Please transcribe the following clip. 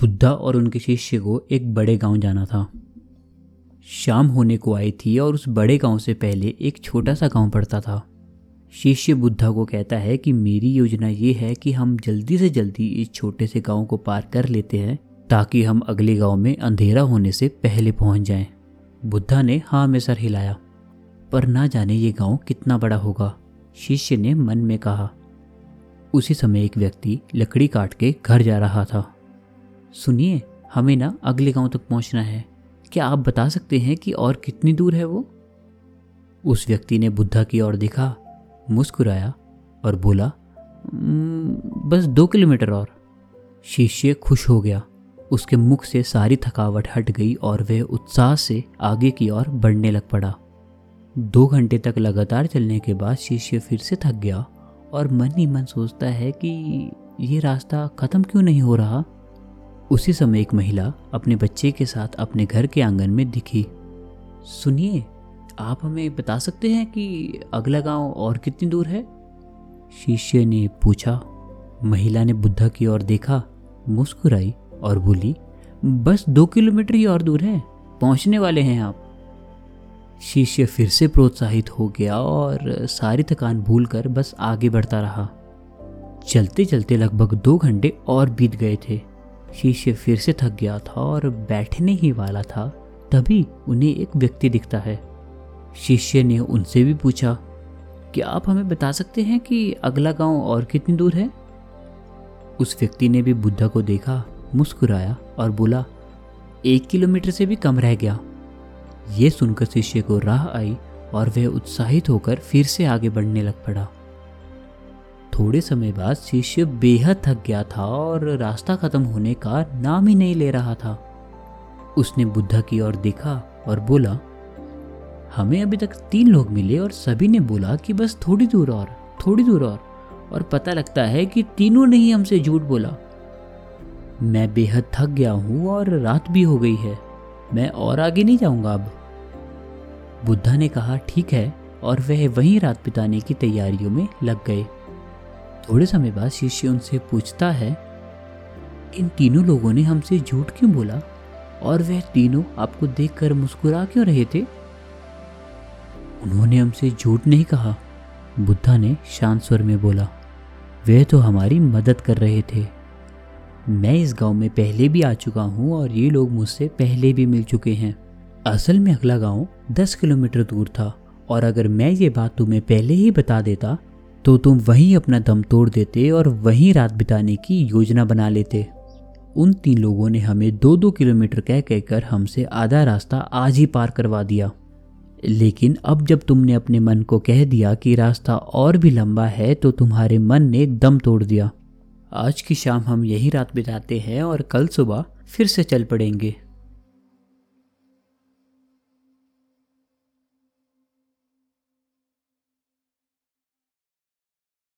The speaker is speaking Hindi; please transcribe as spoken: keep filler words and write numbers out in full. बुद्धा और उनके शिष्य को एक बड़े गांव जाना था। शाम होने को आई थी और उस बड़े गांव से पहले एक छोटा सा गांव पड़ता था। शिष्य बुद्धा को कहता है कि मेरी योजना ये है कि हम जल्दी से जल्दी इस छोटे से गांव को पार कर लेते हैं ताकि हम अगले गांव में अंधेरा होने से पहले पहुंच जाएं। बुद्धा ने हाँ में सर हिलाया, पर ना जाने ये गांव कितना बड़ा होगा, शिष्य ने मन में कहा। उसी समय एक व्यक्ति लकड़ी काट के घर जा रहा था। सुनिए, हमें ना अगले गांव तक पहुंचना है, क्या आप बता सकते हैं कि और कितनी दूर है वो? उस व्यक्ति ने बुद्धा की ओर देखा, मुस्कुराया और बोला, बस दो किलोमीटर और। शिष्य खुश हो गया, उसके मुख से सारी थकावट हट गई और वह उत्साह से आगे की ओर बढ़ने लग पड़ा। दो घंटे तक लगातार चलने के बाद शिष्य फिर से थक गया और मन ही मन सोचता है कि ये रास्ता ख़त्म क्यों नहीं हो रहा। उसी समय एक महिला अपने बच्चे के साथ अपने घर के आंगन में दिखी। सुनिए, आप हमें बता सकते हैं कि अगला गांव और कितनी दूर है? शिष्य ने पूछा। महिला ने बुद्धा की ओर देखा, मुस्कुराई और बोली, बस दो किलोमीटर ही और दूर है, पहुंचने वाले हैं आप। शिष्य फिर से प्रोत्साहित हो गया और सारी थकान भूलकर बस आगे बढ़ता रहा। चलते चलते लगभग दो घंटे और बीत गए थे। शिष्य फिर से थक गया था और बैठने ही वाला था, तभी उन्हें एक व्यक्ति दिखता है। शिष्य ने उनसे भी पूछा, क्या आप हमें बता सकते हैं कि अगला गांव और कितनी दूर है? उस व्यक्ति ने भी बुद्धा को देखा, मुस्कुराया और बोला, एक किलोमीटर से भी कम रह गया। ये सुनकर शिष्य को राह आई और वह उत्साहित होकर फिर से आगे बढ़ने लग पड़ा। थोड़े समय बाद शिष्य बेहद थक गया था और रास्ता खत्म होने का नाम ही नहीं ले रहा था। उसने बुद्धा की ओर देखा और बोला, हमें अभी तक तीन लोग मिले और सभी ने बोला कि बस थोड़ी दूर और, थोड़ी दूर और, और पता लगता है कि तीनों ने ही हमसे झूठ बोला। मैं बेहद थक गया हूँ और रात भी हो गई है, मैं और आगे नहीं जाऊँगा अब। बुद्धा ने कहा, ठीक है, और वह वहीं रात बिताने की तैयारियों में लग गए। थोड़े समय बाद शिष्य उनसे पूछता है, इन तीनों लोगों ने हमसे झूठ क्यों बोला और वह तीनों आपको देखकर मुस्कुरा क्यों रहे थे? उन्होंने हमसे झूठ नहीं कहा, बुद्धा ने शांत स्वर में बोला, वे तो हमारी मदद कर रहे थे। मैं इस गांव में पहले भी आ चुका हूँ और ये लोग मुझसे पहले भी मिल चुके हैं। असल में अगला गांव दस किलोमीटर दूर था और अगर मैं ये बात तुम्हें पहले ही बता देता तो तुम वहीं अपना दम तोड़ देते और वहीं रात बिताने की योजना बना लेते। उन तीन लोगों ने हमें दो दो किलोमीटर कह कहकर हमसे आधा रास्ता आज ही पार करवा दिया, लेकिन अब जब तुमने अपने मन को कह दिया कि रास्ता और भी लंबा है तो तुम्हारे मन ने दम तोड़ दिया। आज की शाम हम यहीं रात बिताते हैं और कल सुबह फिर से चल पड़ेंगे।